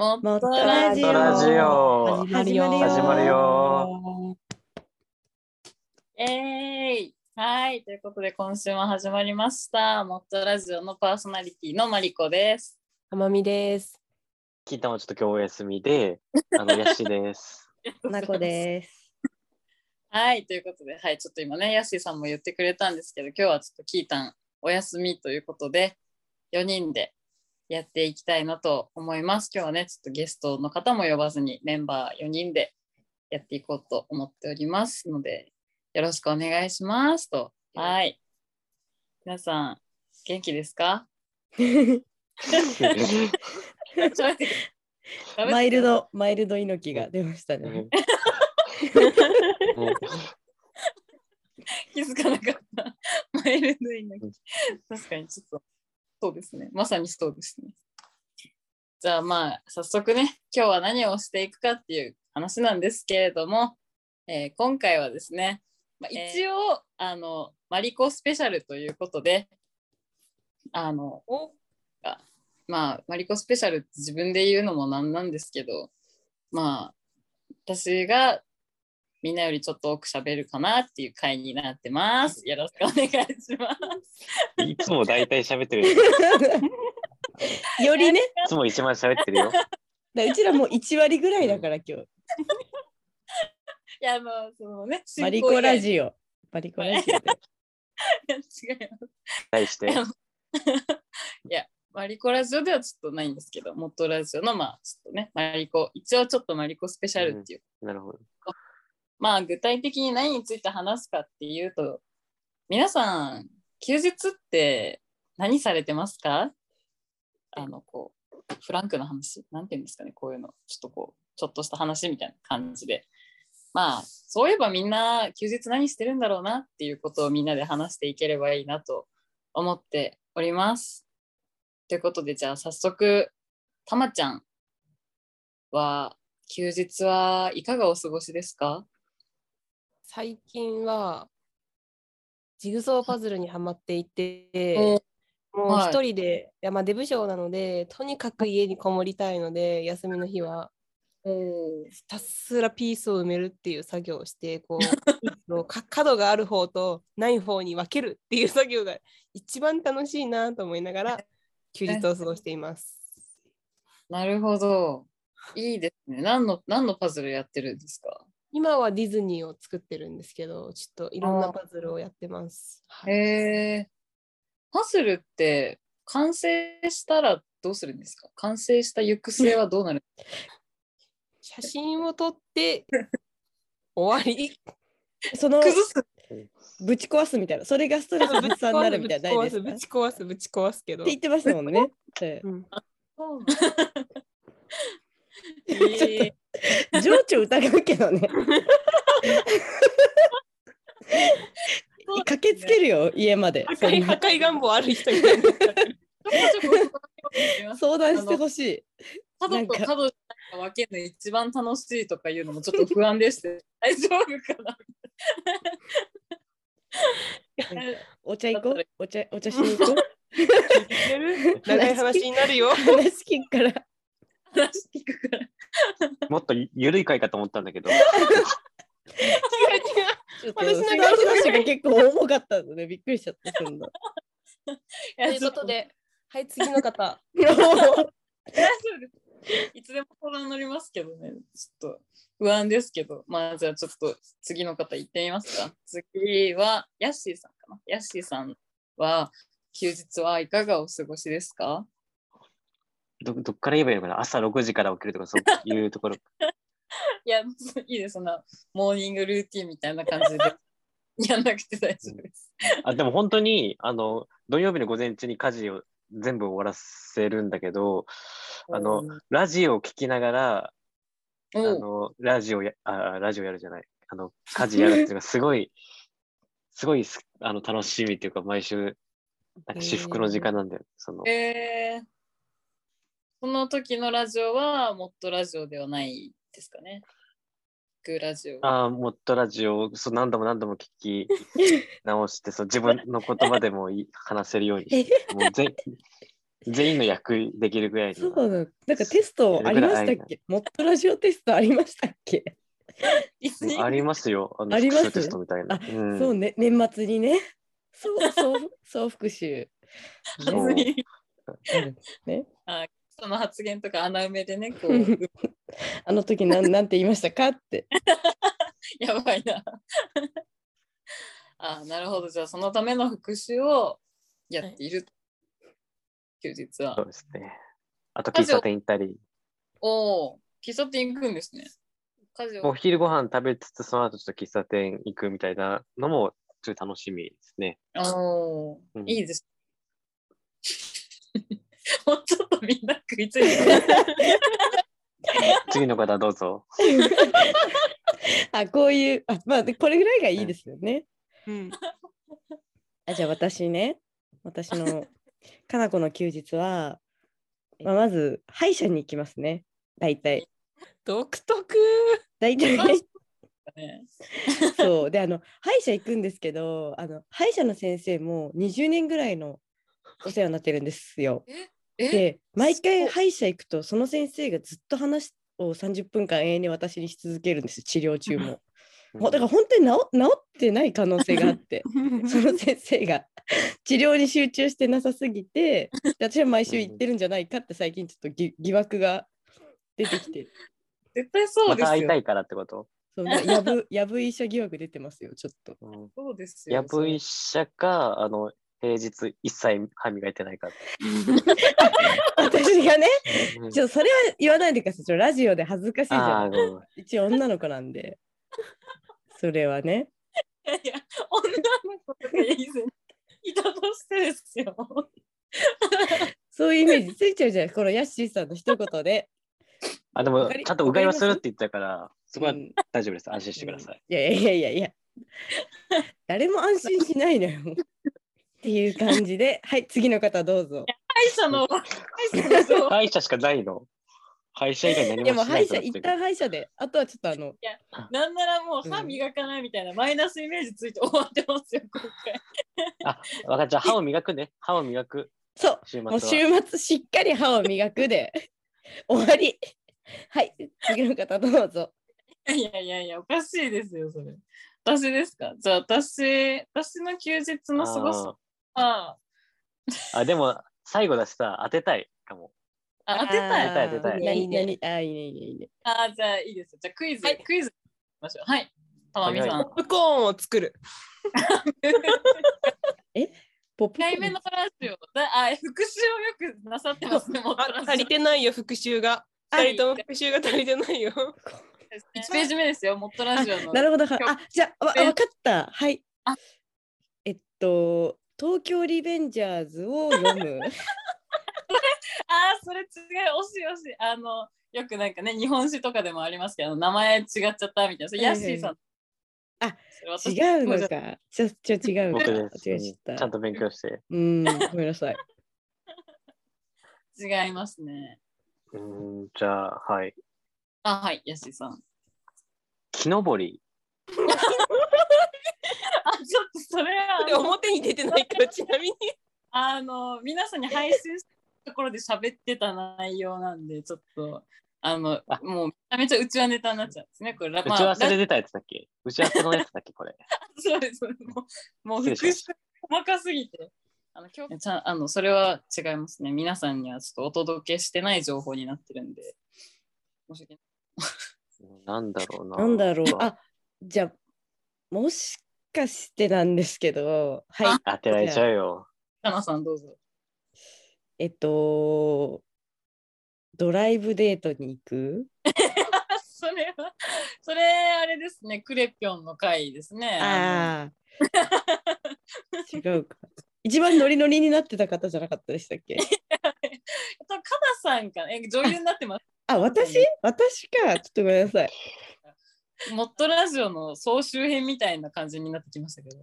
もっとラジオ始まるよはい、ということで今週も始まりました。もっとラジオのパーソナリティのマリコです。はまみです。キータもちょっと今日お休みでヤシです。なこです。はい、ということで、はい、ちょっと今ねヤシさんも言ってくれたんですけど、今日はちょっとキータンお休みということで4人でやっていきたいなと思います。今日はね、ちょっとゲストの方も呼ばずにメンバー4人でやっていこうと思っておりますので、よろしくお願いしますと。はい。皆さん、元気ですか？マイルド猪木が出ましたね。気づかなかった。マイルド猪木。確かにちょっと。そうですね、まさにそうですね。じゃあまあ早速ね、今日は何をしていくかっていう話なんですけれども、今回はですね、一応マリコスペシャルということで、まあマリコスペシャルって自分で言うのもなんですけど、まあ私がみんなよりちょっと多く喋るかなっていう回になってます。よろしくお願いします。いつもだいたい喋ってる。よりね。いつも一番喋ってるよ。うちらもう1割ぐらいだから今日。いやそのね。マリコラジオ。違います。対して。いやマリコラジオではちょっとないんですけど、もっとラジオのまあちょっとねマリコ一応ちょっとマリコスペシャルっていう。なるほど。まあ、具体的に何について話すかっていうと、皆さん休日って何されてますか？こうフランクな話、なんていうんですかね、こういうのちょっとした話みたいな感じで、まあそういえばみんな休日何してるんだろうなっていうことをみんなで話していければいいなと思っております。ということで、じゃあ早速たまちゃんは休日はいかがお過ごしですか？最近はジグソーパズルにはまっていて、もう一人で、はい、まあ、出不精なのでとにかく家にこもりたいので、休みの日はひたすらピースを埋めるっていう作業をして、こう角がある方とない方に分けるっていう作業が一番楽しいなと思いながら休日を過ごしています。なるほど、いいですね。何のパズルやってるんですか？今はディズニーを作ってるんですけど、ちょっといろんなパズルをやってます。パズルって完成したらどうするんですか？完成した行く末はどうなる？写真を撮って終わり。そのぶち壊すみたいな、それがストレス発散になるみたいな。ぶち壊すけど。って言ってましたもんね。うん、情緒疑うけどね。駆けつけるよ、家まで。破壊願望ある人に相談してほしい。角と角が分けるの一番楽しいとかいうのもちょっと不安でして、大丈夫かな。お茶しに行こう。長い話になるよ。話聞くから。もっと緩い回かと思ったんだけど。私の話が結構重かったのでびっくりしちゃった。ということで、はい、次の方。いつでも相談乗りますけどね、ちょっと不安ですけど、まあじゃあちょっと次の方行ってみますか。次はヤッシーさんかな。ヤッシーさんは休日はいかがお過ごしですか？どっから言えばいいのかな、朝6時から起きるとかそういうところ。いや、いいです、そんなモーニングルーティンみたいな感じでやんなくて大丈夫です。でも本当に土曜日の午前中に家事を全部終わらせるんだけど、ラジオを聞きながらラジオやるじゃない、家事やるっていうのがすごい楽しみっていうか、毎週なんか至福の時間なんだよ。その時のラジオはもっとラジオではないですかね。ラジオ。もっとラジオを何度も聞き直して、自分の言葉でも話せるようにもう全員の役できるぐらいの。そうなんかテストありましたっけ？もっとラジオテストありましたっけ？ありますよ。あります。テストみたいな。うん、そうね、年末にね。そう復習。そうね。あ、その発言とか穴埋めでね、こうあの時なんて言いましたかって。やばいな。あ、なるほど。じゃあそのための復習をやっている。はい、休日はそうですね。あと喫茶店行ったり。おお、喫茶店行くんですね。お昼ご飯食べつつ、その後ちょっと喫茶店行くみたいなのもちょっと楽しみですね。おお、うん、いいです。もうちょっとみんな食いついて。次の方どうぞ。あ、こういう、あ、まあこれぐらいがいいですよね。うん。あ、じゃあ私ね、私の。かなこの休日は、まあ、まず歯医者に行きますね。大体独特大体そうで、歯医者行くんですけど、歯医者の先生も20年ぐらいのお世話になってるんですよ。で、毎回歯医者行くとその先生がずっと話を30分間永遠に私にし続けるんです、治療中も。だから本当に治ってない可能性があってその先生が治療に集中してなさすぎて、私は毎週行ってるんじゃないかって最近ちょっと疑惑が出てきてる。絶対そうですよ。また会いたいからってこと？そう、やぶ医者疑惑出てますよ、ちょっと。そうですよ。やぶ医者か、平日一切歯磨いてないか私がね、ちょっとそれは言わないでください。ラジオで恥ずかしいじゃん。一応女の子なんで。それはね。いやいや、女の子とか言いずに。人としてですよ。そういうイメージついちゃうじゃん、このヤッシーさんの一言で。あ、でもちゃんとうがいはするって言ったから、そこは大丈夫です。安心してください。いやいやいやいや。誰も安心しないのよ。っていう感じで、はい、次の方どうぞ。歯医者しかないの。歯医者以外何もしない。でも歯医者、一旦歯医者で、あとはちょっといや、なんならもう歯磨かないみたいな、マイナスイメージついて終わってますよ、今回。あ、分かった。じゃあ歯を磨くね。歯を磨く。そう。もう週末しっかり歯を磨くで終わり。はい。次の方どうぞ。いやいやいや、おかしいですよ、それ。私ですか？じゃあ私の休日の過ごし。あ、でも最後だしさ、当てたいかも。当てたい。いいね。あ、じゃあいいです。じゃあクイズいきましょう。はい。たまみさん。ポップコーンを作る。ポップコーン。1回目のラジオ。復習をよくなさってますね。足りてないよ、復習が。2人とも復習が足りてないよ。1ページ目ですよ、もっとラジオの。なるほど。あ、じゃあ、わかった。はい。東京リベンジャーズを読む。あー、それ違う、惜しい。よくなんかね、日本史とかでもありますけど、名前違っちゃったみたいな。ヤッシーさん。あ、違うのか。違う。僕です。ちゃんと勉強して。ごめんなさい。違いますね。じゃあ、はい。あ、はい、ヤッシーさん。木登り。あ、ちょっとそれは。表に出てないけど、ちなみに。皆さんに配信して。ところで喋ってた内容なんで、ちょっともうめちゃめちゃうちはネタになっちゃうんですね、これ。うちはそれ出たやつだっけ？うちはそのやつだっけ、これ。そうです。もう復習細かすぎて、今日それは違いますね。皆さんにはちょっとお届けしてない情報になってるんで、申し訳ない。なんだろう。あ、じゃあもしかしてなんですけど、はい。当てられちゃうよ。かなさんどうぞ。ドライブデートに行く。それあれですね、クレピョンの回ですね。ああ、違うか。一番ノリノリになってた方じゃなかったでしたっけ？かなさんか、女優になってます。あ、私か、ちょっとごめんなさい。もっとラジオの総集編みたいな感じになってきましたけど。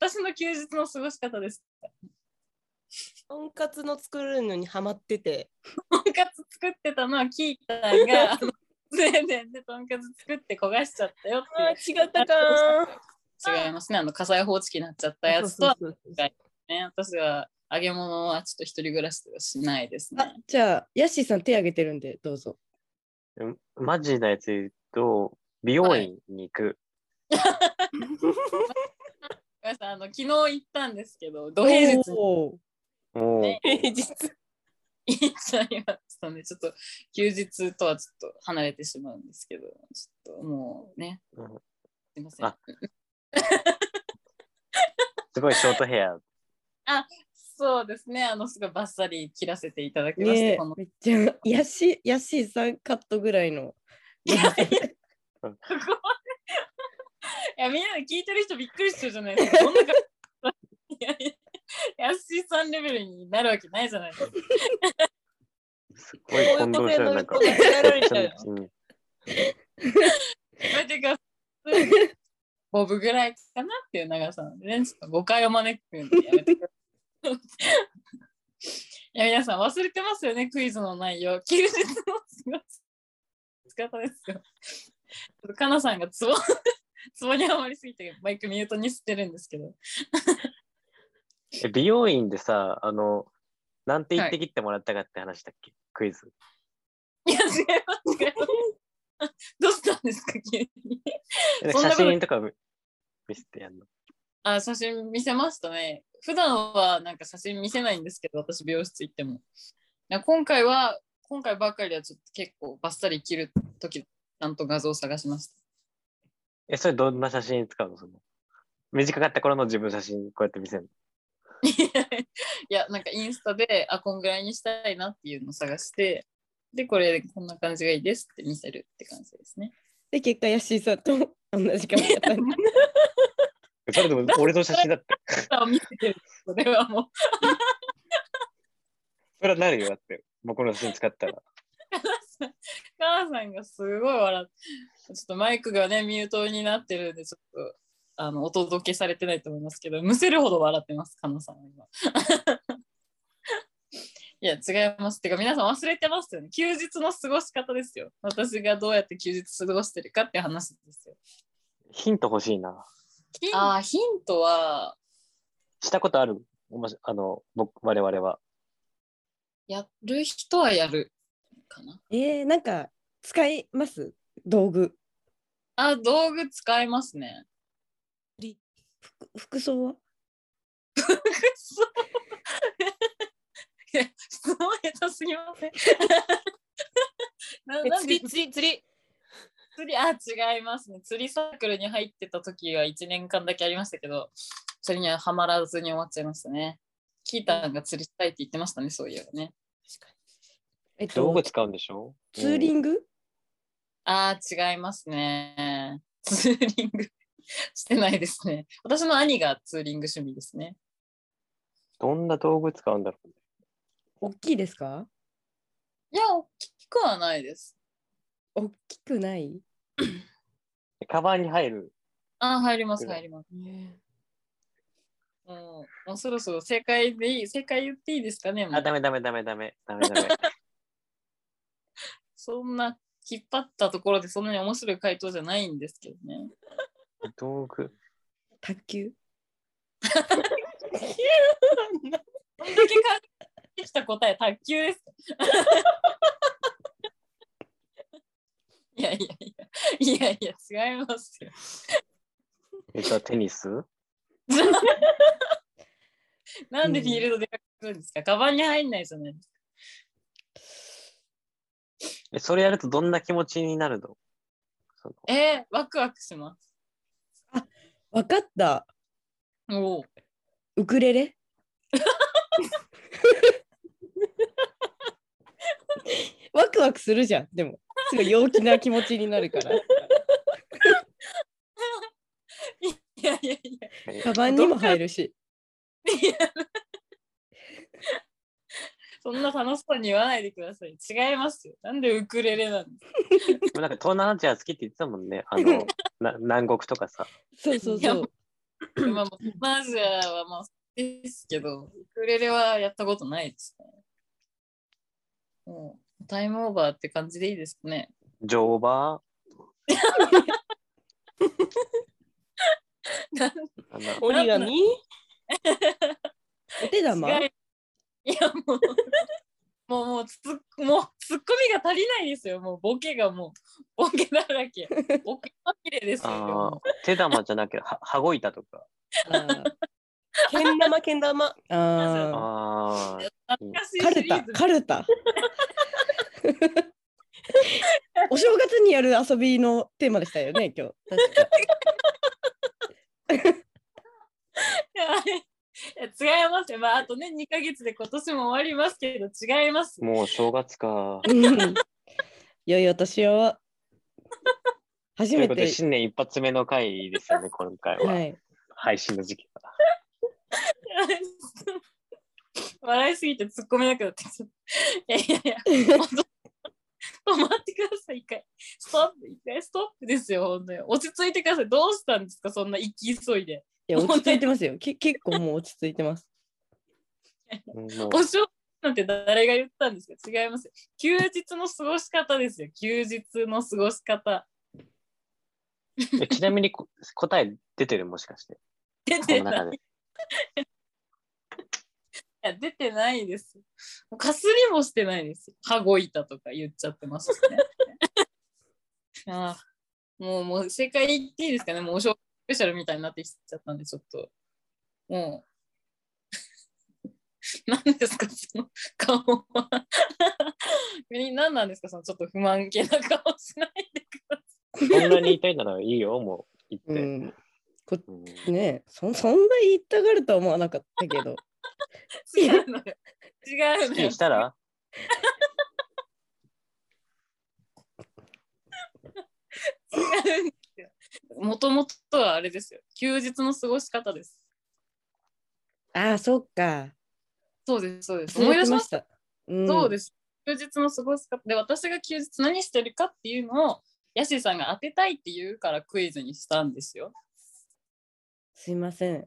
私の休日の過ごし方です。とんかつの作るのにハマってて、とんかつ作ってたのはキーターがスウェーデンでとんかつ作って焦がしちゃったよっていう。あ、違ったか。違いますね。火災報知器になっちゃったやつと、私は揚げ物はちょっと一人暮らしとかしないですね。あ、じゃあヤッシーさん手挙げてるんでどうぞ。マジなやつ言うと美容院に行く、はいあの昨日行ったんですけど土平日ね、平日行っちゃいましたね。ちょっと休日とはちょっと離れてしまうんですけど、ちょっともうね、うん、すいませんすごいショートヘア。あ、そうですね、あのすごいバッサリ切らせていただきまして、ね、このめっちゃヤシさんカットぐらいのいやみんな聞いてる人びっくりしてるじゃないですか。どんな感じヤシさんレベルになるわけないじゃないですか。すごい混同しちゃう。なんかボブぐらいかなっていう長さなんでね、ちょっと誤解を招くんでやめてください。いや皆さん忘れてますよね、クイズの内容。休日の過ごし方ですよ。ちょっとかなさんがツボにはまりすぎてマイクミュートにしてるんですけど。美容院でさ、あのなんて言って切ってもらったかって話だっけ、はい、クイズ。いや違います違いますどうしたんですか急に。写真とか見せてやんの。あ、写真見せましたね。普段はなんか写真見せないんですけど、私美容室行っても。今回ばっかりはちょっと結構バッサリ切るときちゃんと画像を探しました。え、それどんな写真使うの？その短かった頃の自分の写真こうやって見せるの？いやなんかインスタであこんぐらいにしたいなっていうのを探して、でこれこんな感じがいいですって見せるって感じですね。で結果ヤッシーさんと同じ髪型にそれでも俺の写真だって見せてる。それはもうそれはなるよ、だって僕の写真使ったら母さんがすごい笑って、ちょっとマイクがねミュートになってるんでちょっとあのお届けされてないと思いますけど、むせるほど笑ってますカノさん今いや違います、てか皆さん忘れてますよね、休日の過ごし方ですよ。私がどうやって休日過ごしてるかって話ですよ。ヒント欲しいな。ヒントはしたことある？あの我々はやる人はやるかな。なんか使います？道具。道具使いますね。服装は？服装いや質問下手すぎません釣り違いますね。釣りサークルに入ってた時は1年間だけありましたけど、それにはハマらずに終わっちゃいましたね。キータンが釣りしたいって言ってましたね、そういうのね。確かに。道具使うんでしょ？ツーリング？違いますね。ツーリングしてないですね。私の兄がツーリング趣味ですね。どんな道具使うんだろうね。大きいですか？いや、大きくはないです。大きくない？カバンに入る？入ります。もうそろそろ正解言っていいですかね。もうダメ。そんな引っ張ったところでそんなに面白い回答じゃないんですけどね。道具。卓球。こんだけ考えてきた答え、卓球です。いや違いますよ。じゃあテニス？なんでフィールドでかくるんですか？カバンに入んないじゃないですか。それやるとどんな気持ちになるの？ワクワクします。わかった。ウクレレワクワクするじゃん。でもすごい陽気な気持ちになるからいやカバンにも入るしそんな楽しそうに言わないでください。違いますよ。なんでウクレレなんですか？なんか東南アジア好きって言ってたもんね。南国とかさ。そう。まあ、東南アジアはまあ好きですけど、ウクレレはやったことないですね。もうタイムオーバーって感じでいいですね。ジョーバー折り紙お手玉いやもうツッコミが足りないですよ。もうボケがもうボケだらけ。ボケまみれですよ。手玉じゃなくて羽子板とか。けん玉。ああ。カルタ。お正月にやる遊びのテーマでしたよね今日。確か違いますよ、まあ、あとね2ヶ月で今年も終わりますけど違います。もう正月か良いお年を。初めて新年一発目の回ですよね今回は、はい、配信の時期から笑いすぎて突っ込めなくなってきた。いや止まってください、一回ストップ、一回ストップですよ。本当に落ち着いてください。どうしたんですかそんな行き急いで。いや落ち着いてますよ結構もう落ち着いてます。お正月なんて誰が言ったんですか。違いますよ、休日の過ごし方ですよ、休日の過ごし方。ちなみに答え出てる、もしかして出てない。出てないです。かすりもしてないです。羽子板とか言っちゃってますね。ああ、もう正解言っていいですかね。もうお正月スペシャルみたいになってきちゃったんで、ちょっともう何ですかその顔は。何なんですかそのちょっと不満げな顔しないでください。そんなに言いたいならいいよ、もう言って、ねえ、そんな言いたがるとは思わなかったけど。違うのよ。好きにしたら違うんですよ。もともとはあれですよ、休日の過ごし方です。ああ、そっか。そうです思い出しました。そうです、休日の過ごし方で、私が休日何してるかっていうのをヤシーさんが当てたいっていうからクイズにしたんですよ。すいません。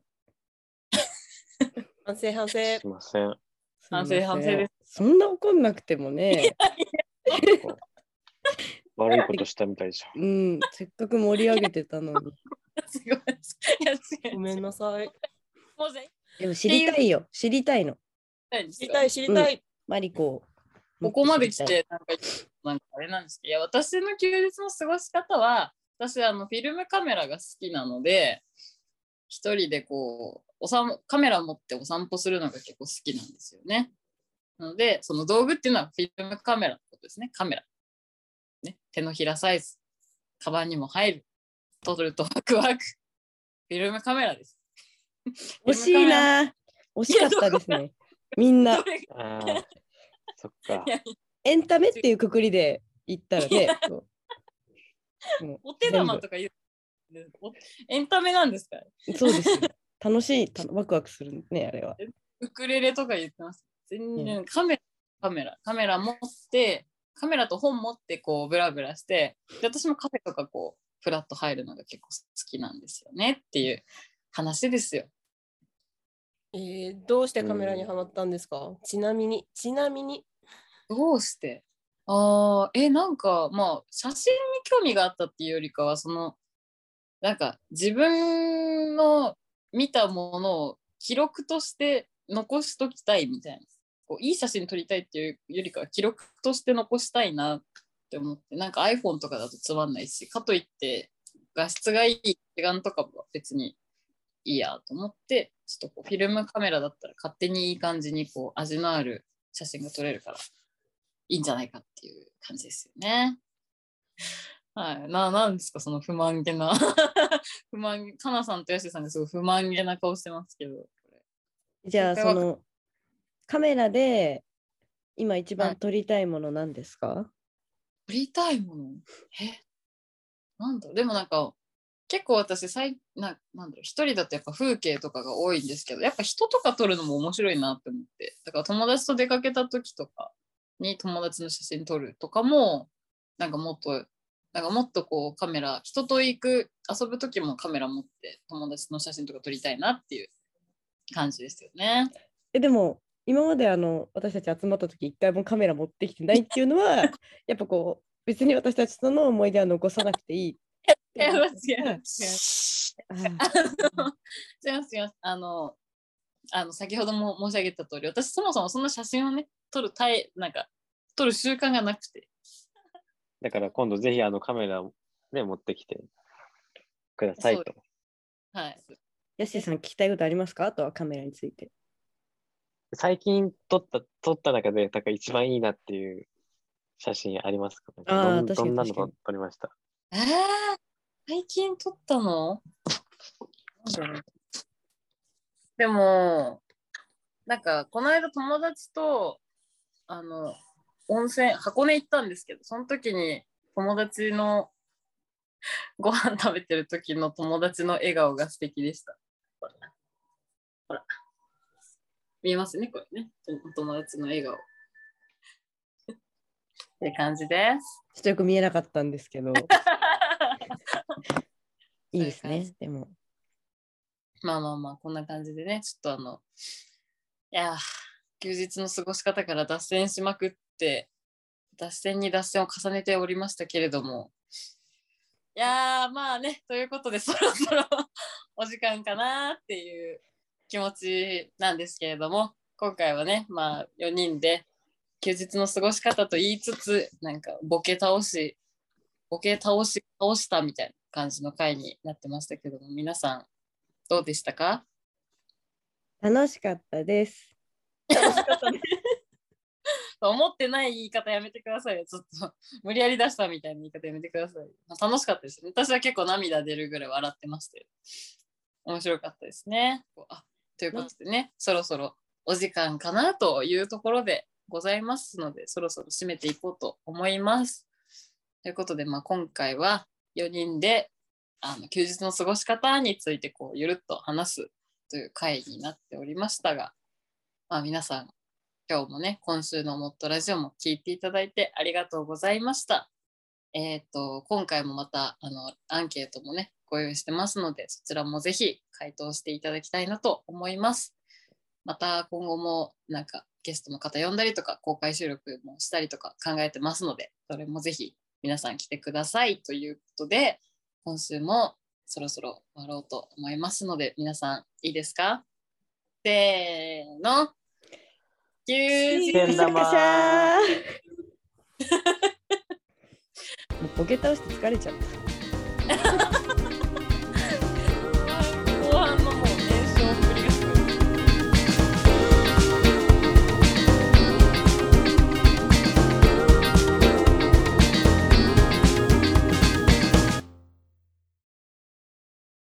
反省です。そんな怒んなくてもね。いや悪いことしたみたいじゃん。せっかく盛り上げてたのに。ごめんなさい。でも知りたいの。知りたい、マリコ。ここまで来てなんかあれなんですけど、いや私の休日の過ごし方は、私フィルムカメラが好きなので、一人でこう。カメラ持ってお散歩するのが結構好きなんですよね。なのでその道具っていうのはフィルムカメラのことですね。カメラ、ね、手のひらサイズ、カバンにも入る、撮るとワクワク、フィルムカメラです。惜しいな、惜しかったですねみんな。あ、そっか。エンタメっていうくくりで言ったらね、お手玉とか言うエンタメなんですか。そうですよ、楽しい、ワクワクするね、あれは。ウクレレとか言ってます。全然、カメラ持って、カメラと本持って、こう、ブラブラして、で、私もカフェとか、こう、フラッと入るのが結構好きなんですよねっていう話ですよ。どうしてカメラにハマったんですか？ちなみに。どうして？なんか、まあ、写真に興味があったっていうよりかは、なんか、自分の、見たものを記録として残しときたいみたいな、こういい写真撮りたいっていうよりかは記録として残したいなって思って、なんか iPhone とかだとつまんないし、かといって画質がいい手眼とかは別にいいやと思って、ちょっとこうフィルムカメラだったら勝手にいい感じにこう味のある写真が撮れるからいいんじゃないかっていう感じですよね。はい、なんですかその不満げなかなさんとやしさんですごい不満げな顔してますけど、これじゃあそのカメラで今一番撮りたいものなんですか？はい、撮りたいものなんだ。でもなんか結構私なんだろう、一人だとやっぱ風景とかが多いんですけど、やっぱ人とか撮るのも面白いなって思って、だから友達と出かけた時とかに友達の写真撮るとかも、もっとこうカメラ、人と遊ぶときもカメラ持って友達の写真とか撮りたいなっていう感じですよね。でも今まで私たち集まったとき一回もカメラ持ってきてないっていうのはやっぱこう別に私たちとの思い出は残さなくていい。違います。先ほども申し上げた通り、私そもそもそんな写真をね撮る習慣がなくて、だから今度ぜひカメラで持ってきてくださいと。はい。ヤシーさん聞きたいことありますか？あとはカメラについて。最近撮った中で一番いいなっていう写真ありますか？どんなの撮りました？最近撮ったの？なんだろう。でもこの間友達と温泉箱根行ったんですけど、その時に友達のご飯食べてる時の友達の笑顔が素敵でした。ほら見えますね、これね、友達の笑顔って感じです。ちょっとよく見えなかったんですけどいいですね。でもまあこんな感じでね、ちょっといや休日の過ごし方から脱線しまくって脱線に脱線を重ねておりましたけれども、いやまあね、ということでそろそろお時間かなっていう気持ちなんですけれども、今回はね4人で休日の過ごし方と言いつつボケ倒したみたいな感じの回になってましたけども、皆さんどうでしたか？楽しかったです。思ってない言い方やめてくださいよ。ちょっと無理やり出したみたいな言い方やめてください。楽しかったですね。私は結構涙出るぐらい笑ってましたよ。面白かったですね。ということでね、そろそろお時間かなというところでございますので、そろそろ締めていこうと思います。ということで、今回は4人で休日の過ごし方についてゆるっと話すという回になっておりましたが、皆さん今日もね、今週のもっとラジオも聞いていただいてありがとうございました。今回もまたアンケートもねご用意してますので、そちらもぜひ回答していただきたいなと思います。また今後もゲストの方呼んだりとか公開収録もしたりとか考えてますので、それもぜひ皆さん来てくださいということで、今週もそろそろ終わろうと思いますので、皆さんいいですか？せーの、ボケ倒して疲れちゃった